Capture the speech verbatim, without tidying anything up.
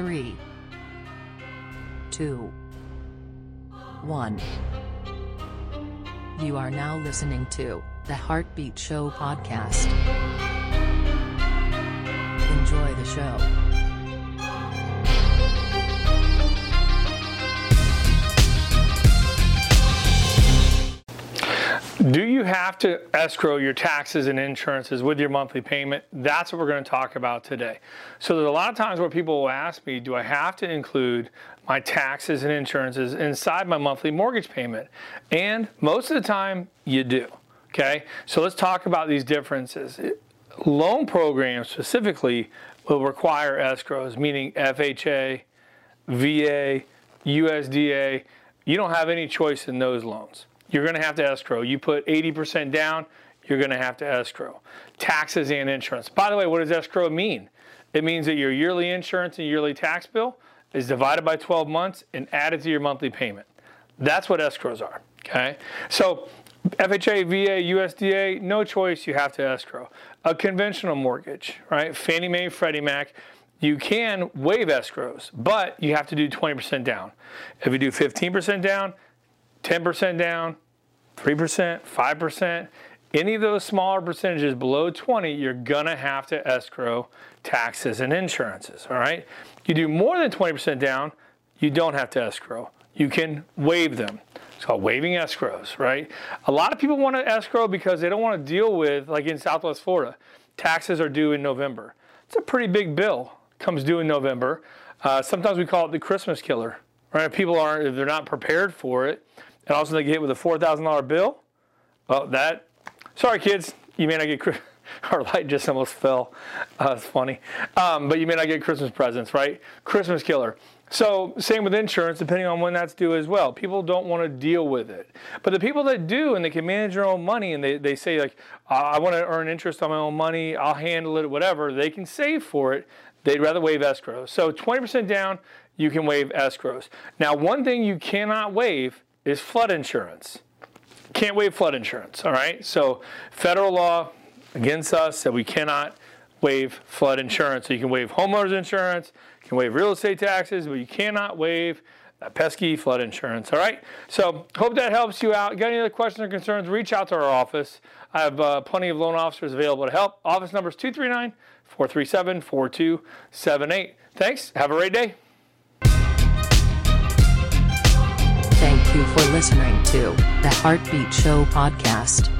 three, two, one. You are now listening to the Heartbeat Show podcast. Enjoy the show. Do you have to escrow your taxes and insurances with your monthly payment? That's what we're going to talk about today. So there's a lot of times where people will ask me, do I have to include my taxes and insurances inside my monthly mortgage payment? And most of the time you do. Okay, so let's talk about these differences. Loan programs specifically will require escrows, meaning F H A, V A, U S D A. You don't have any choice in those loans. You're going to have to escrow. You put eighty percent down, you're going to have to escrow. Taxes and insurance. By the way, what does escrow mean? It means that your yearly insurance and yearly tax bill is divided by twelve months and added to your monthly payment. That's what escrows are, okay? So F H A, V A, U S D A, no choice, you have to escrow. A conventional mortgage, right? Fannie Mae, Freddie Mac. You can waive escrows, but you have to do twenty percent down. If you do fifteen percent down, ten percent down, three percent, five percent, any of those smaller percentages below twenty, you're gonna have to escrow taxes and insurances, all right? You do more than twenty percent down, you don't have to escrow. You can waive them. It's called waiving escrows, right? A lot of people wanna escrow because they don't wanna deal with, like in Southwest Florida, taxes are due in November. It's a pretty big bill, comes due in November. Uh, sometimes we call it the Christmas killer, right? People aren't, if they're not prepared for it, and also they get hit with a four thousand dollar bill. Well, that, sorry kids, you may not get, our light just almost fell. Uh, it's funny. Um, but you may not get Christmas presents, right? Christmas killer. So same with insurance, depending on when that's due as well. People don't want to deal with it. But the people that do, and they can manage their own money, and they, they say like, I want to earn interest on my own money, I'll handle it, whatever, they can save for it. They'd rather waive escrow. So twenty percent down, you can waive escrows. Now, one thing you cannot waive is flood insurance. Can't waive flood insurance, all right? So federal law against us that we cannot waive flood insurance. So you can waive homeowners insurance, you can waive real estate taxes, but you cannot waive that pesky flood insurance, all right? So hope that helps you out. Got any other questions or concerns, reach out to our office. I have uh, plenty of loan officers available to help. Office number is two three nine, four three seven, four two seven eight. Thanks, have a great day. Thank you for listening to the Heartbeat Show podcast.